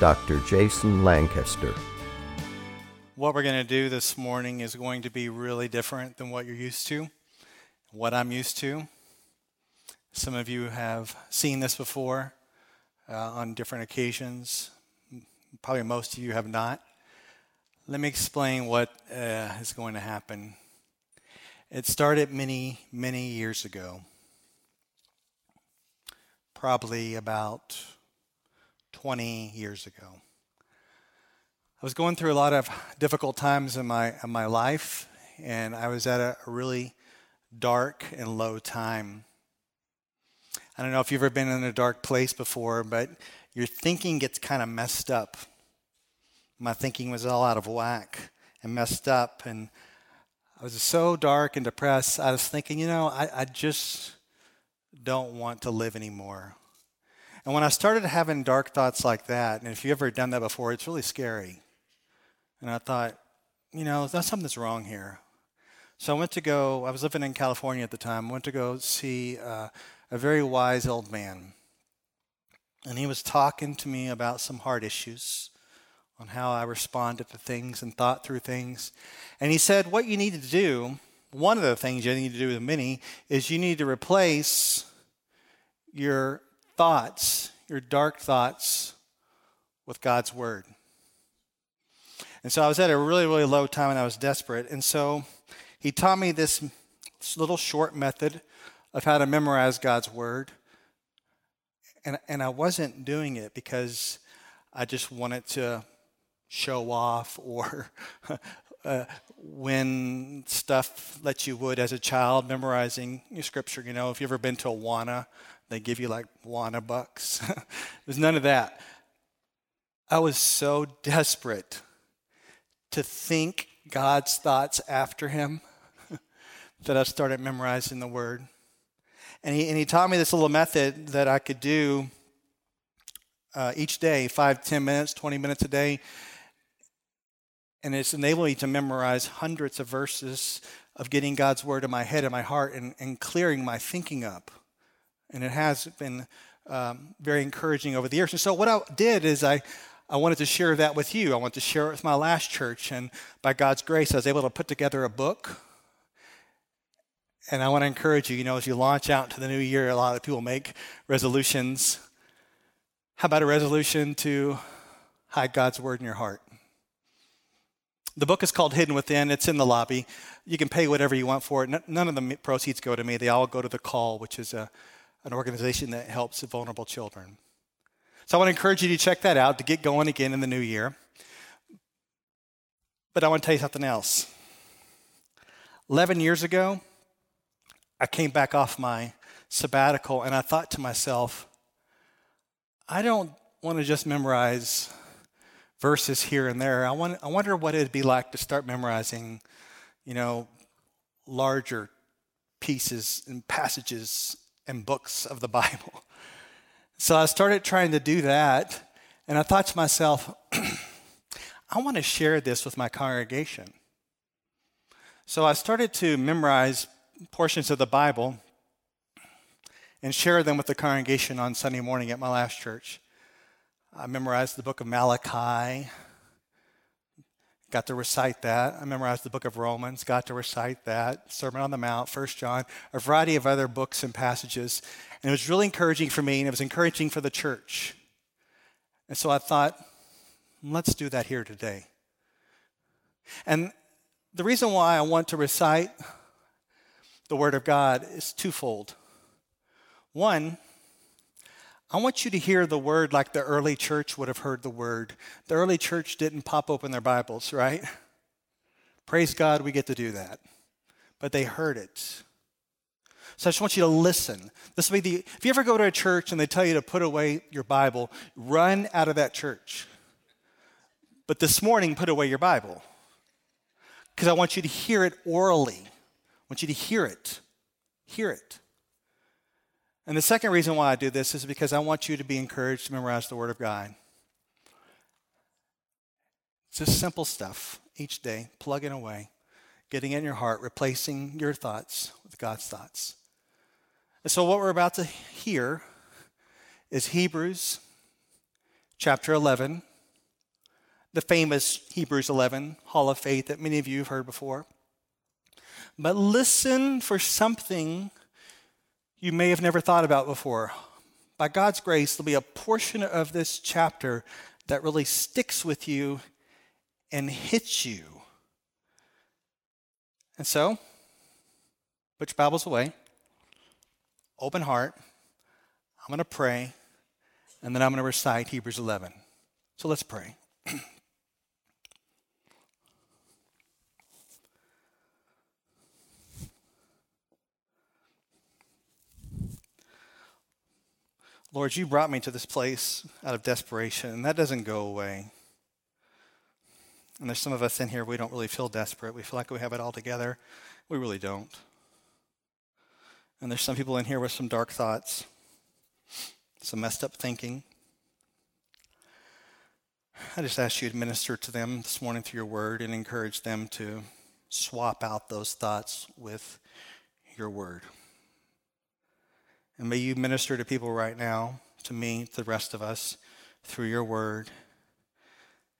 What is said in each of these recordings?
Dr. Jason Lancaster. What we're going to do this morning is going to be really different than what you're used to, what I'm used to. Some of you have seen this before on different occasions. Probably most of you have not. Let me explain what is going to happen. It started many, many years ago, probably about 20 years ago. I was going through a lot of difficult times in my life, and I was at a really dark and low time. I don't know if you've ever been in a dark place before, but your thinking gets kind of messed up. My thinking was all out of whack and messed up, and I was so dark and depressed. I was thinking, I just don't want to live anymore. And when I started having dark thoughts like that, and if you've ever done that before, it's really scary. And I thought, something's wrong here. So I was living in California at the time, went to go see a very wise old man. And he was talking to me about some heart issues, on how I responded to things and thought through things. And he said, what you need to do, one of the things you need to do with many, is you need to replace your thoughts, your dark thoughts, with God's word. And so I was at a really, really low time and I was desperate. And so he taught me this little short method of how to memorize God's word. And I wasn't doing it because I just wanted to show off or when stuff that you would as a child memorizing your scripture. If you've ever been to Awana, they give you like Awana bucks. There's none of that. I was so desperate to think God's thoughts after him that I started memorizing the word. And he taught me this little method that I could do each day, 5, 10 minutes, 20 minutes a day. And it's enabled me to memorize hundreds of verses of getting God's word in my head and my heart and clearing my thinking up. And it has been very encouraging over the years. And so what I did is I wanted to share that with you. I wanted to share it with my last church. And by God's grace, I was able to put together a book. And I want to encourage you, as you launch out into the new year, a lot of people make resolutions. How about a resolution to hide God's word in your heart? The book is called Hidden Within. It's in the lobby. You can pay whatever you want for it. None of the proceeds go to me. They all go to The Call, which is an organization that helps vulnerable children. So I want to encourage you to check that out, to get going again in the new year. But I want to tell you something else. 11 years ago, I came back off my sabbatical, and I thought to myself, I don't want to just memorize verses here and there. I wonder what it would be like to start memorizing, larger pieces and passages and books of the Bible. So I started trying to do that, and I thought to myself, I want to share this with my congregation. So I started to memorize portions of the Bible and share them with the congregation on Sunday morning at my last church. I memorized the book of Malachi, got to recite that. I memorized the book of Romans, got to recite that. Sermon on the Mount, 1 John, a variety of other books and passages. And it was really encouraging for me, and it was encouraging for the church. And so I thought, let's do that here today. And the reason why I want to recite the Word of God is twofold. One, I want you to hear the word like the early church would have heard the word. The early church didn't pop open their Bibles, right? Praise God, we get to do that. But they heard it. So I just want you to listen. If you ever go to a church and they tell you to put away your Bible, run out of that church. But this morning, put away your Bible, because I want you to hear it orally. I want you to hear it. Hear it. And the second reason why I do this is because I want you to be encouraged to memorize the Word of God. It's just simple stuff each day, plugging away, getting in your heart, replacing your thoughts with God's thoughts. And so what we're about to hear is Hebrews chapter 11, the famous Hebrews 11 Hall of Faith that many of you have heard before. But listen for something you may have never thought about before. By God's grace, there'll be a portion of this chapter that really sticks with you and hits you. And so, put your Bibles away, open heart, I'm going to pray, and then I'm going to recite Hebrews 11. So let's pray. Lord, you brought me to this place out of desperation, and that doesn't go away. And there's some of us in here, we don't really feel desperate. We feel like we have it all together. We really don't. And there's some people in here with some dark thoughts, some messed up thinking. I just ask you to minister to them this morning through your word and encourage them to swap out those thoughts with your word. And may you minister to people right now, to me, to the rest of us, through your word,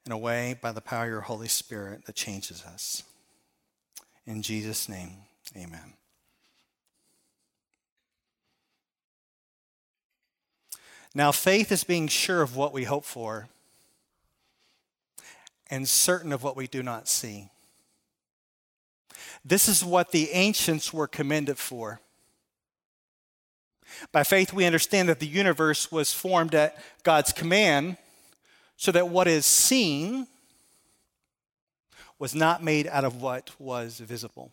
in a way by the power of your Holy Spirit that changes us. In Jesus' name, amen. Now, faith is being sure of what we hope for and certain of what we do not see. This is what the ancients were commended for. By faith, we understand that the universe was formed at God's command, so that what is seen was not made out of what was visible.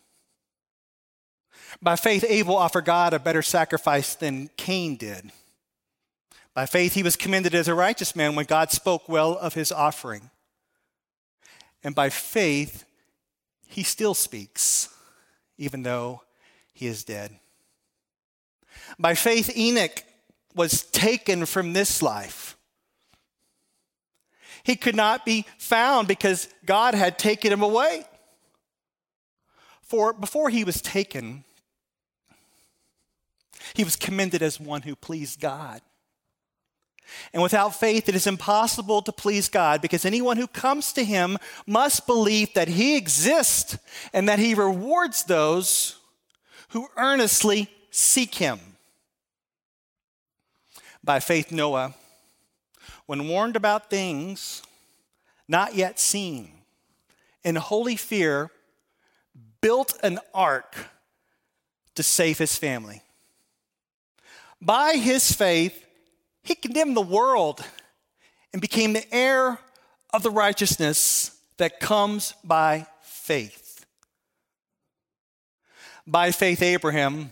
By faith, Abel offered God a better sacrifice than Cain did. By faith, he was commended as a righteous man when God spoke well of his offering. And by faith, he still speaks, even though he is dead. By faith, Enoch was taken from this life. He could not be found because God had taken him away. For before he was taken, he was commended as one who pleased God. And without faith, it is impossible to please God, because anyone who comes to him must believe that he exists and that he rewards those who earnestly seek him. By faith, Noah, when warned about things not yet seen, in holy fear, built an ark to save his family. By his faith, he condemned the world and became the heir of the righteousness that comes by faith. By faith, Abraham,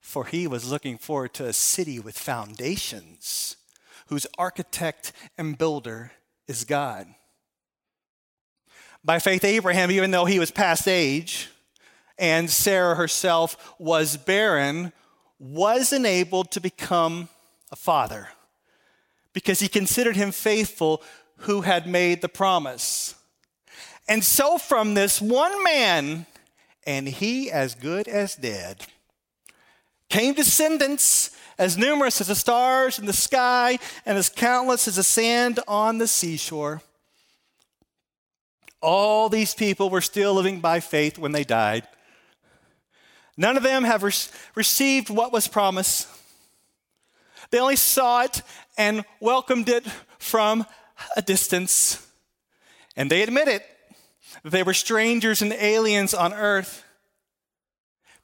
For he was looking forward to a city with foundations, whose architect and builder is God. By faith, Abraham, even though he was past age, and Sarah herself was barren, was enabled to become a father, because he considered him faithful who had made the promise. And so from this one man, and he as good as dead, came descendants as numerous as the stars in the sky and as countless as the sand on the seashore. All these people were still living by faith when they died. None of them have received what was promised. They only saw it and welcomed it from a distance. And they admit it. that they were strangers and aliens on earth.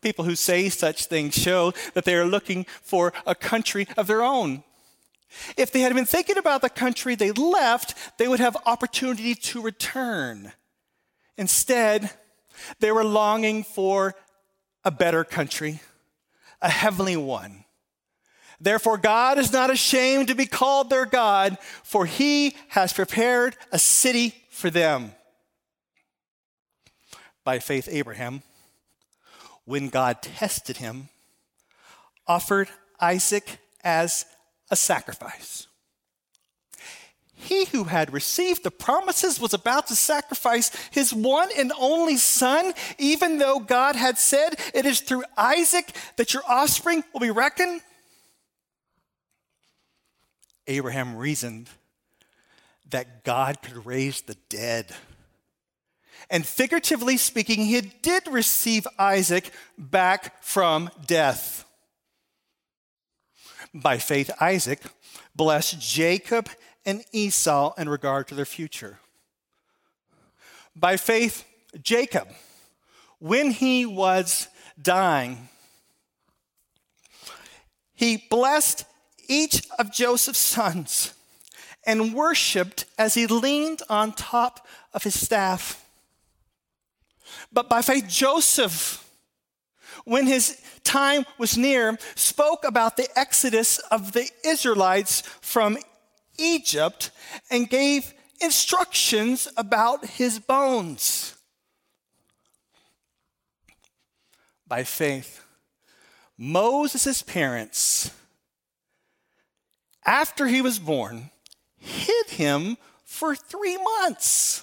People who say such things show that they are looking for a country of their own. If they had been thinking about the country they left, they would have opportunity to return. Instead, they were longing for a better country, a heavenly one. Therefore, God is not ashamed to be called their God, for he has prepared a city for them. By faith, Abraham, when God tested him, offered Isaac as a sacrifice. He who had received the promises was about to sacrifice his one and only son, even though God had said, "It is through Isaac that your offspring will be reckoned." Abraham reasoned that God could raise the dead. And figuratively speaking, he did receive Isaac back from death. By faith, Isaac blessed Jacob and Esau in regard to their future. By faith, Jacob, when he was dying, he blessed each of Joseph's sons and worshiped as he leaned on top of his staff. But by faith, Joseph, when his time was near, spoke about the exodus of the Israelites from Egypt and gave instructions about his bones. By faith, Moses' parents, after he was born, hid him for 3 months.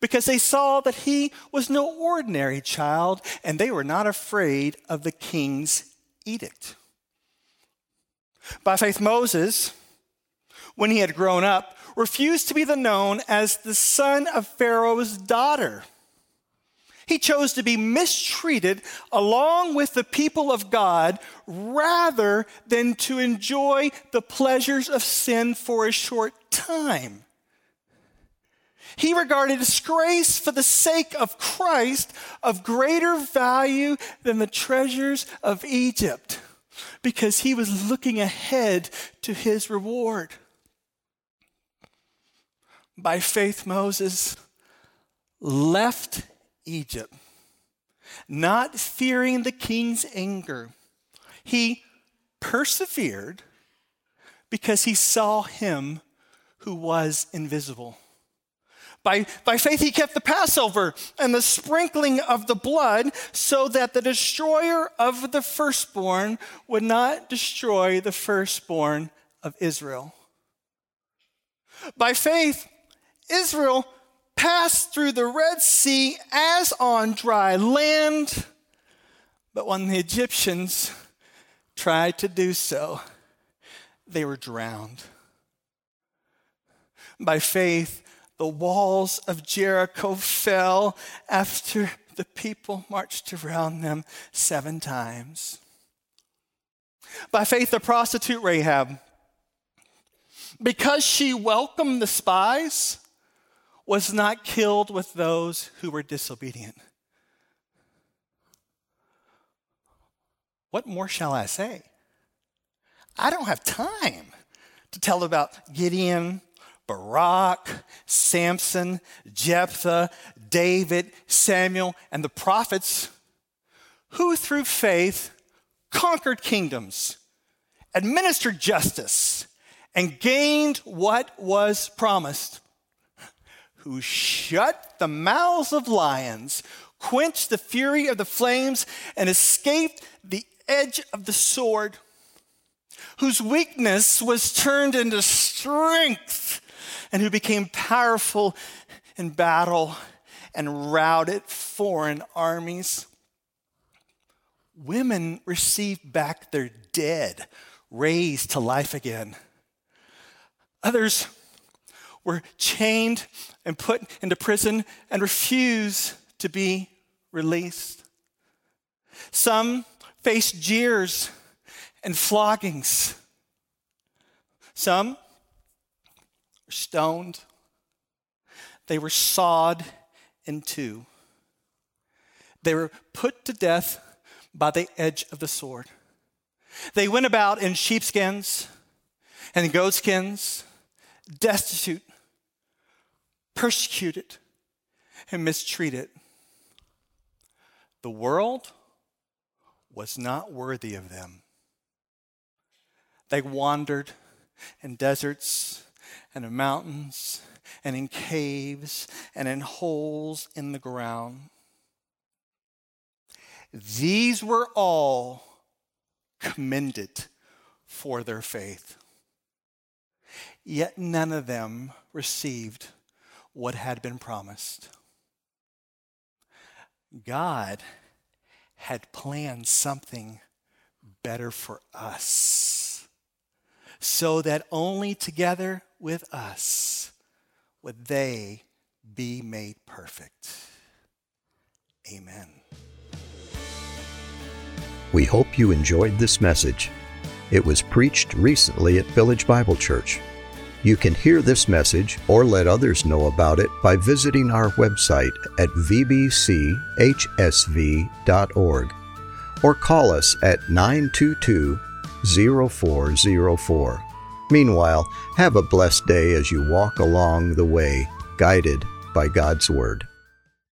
Because they saw that he was no ordinary child, and they were not afraid of the king's edict. By faith, Moses, when he had grown up, refused to be known as the son of Pharaoh's daughter. He chose to be mistreated along with the people of God rather than to enjoy the pleasures of sin for a short time. He regarded disgrace for the sake of Christ of greater value than the treasures of Egypt, because he was looking ahead to his reward. By faith, Moses left Egypt, not fearing the king's anger. He persevered because he saw him who was invisible. By faith, he kept the Passover and the sprinkling of the blood so that the destroyer of the firstborn would not destroy the firstborn of Israel. By faith, Israel passed through the Red Sea as on dry land, but when the Egyptians tried to do so, they were drowned. By faith, the walls of Jericho fell after the people marched around them 7 times. By faith, the prostitute Rahab, because she welcomed the spies, was not killed with those who were disobedient. What more shall I say? I don't have time to tell about Gideon, Barak, Samson, Jephthah, David, Samuel, and the prophets, who through faith conquered kingdoms, administered justice, and gained what was promised, who shut the mouths of lions, quenched the fury of the flames, and escaped the edge of the sword, whose weakness was turned into strength, and who became powerful in battle and routed foreign armies. Women received back their dead, raised to life again. Others were chained and put into prison and refused to be released. Some faced jeers and floggings. Some stoned, they were sawed and 2. They were put to death by the edge of the sword. They went about in sheepskins and goatskins, destitute, persecuted, and mistreated. The world was not worthy of them. They wandered in deserts and in mountains and in caves and in holes in the ground. These were all commended for their faith. Yet none of them received what had been promised. God had planned something better for us, so that only together with us would they be made perfect. Amen. We hope you enjoyed this message. It was preached recently at Village Bible Church. You can hear this message or let others know about it by visiting our website at vbchsv.org or call us at 922-0404. Meanwhile, have a blessed day as you walk along the way, guided by God's Word.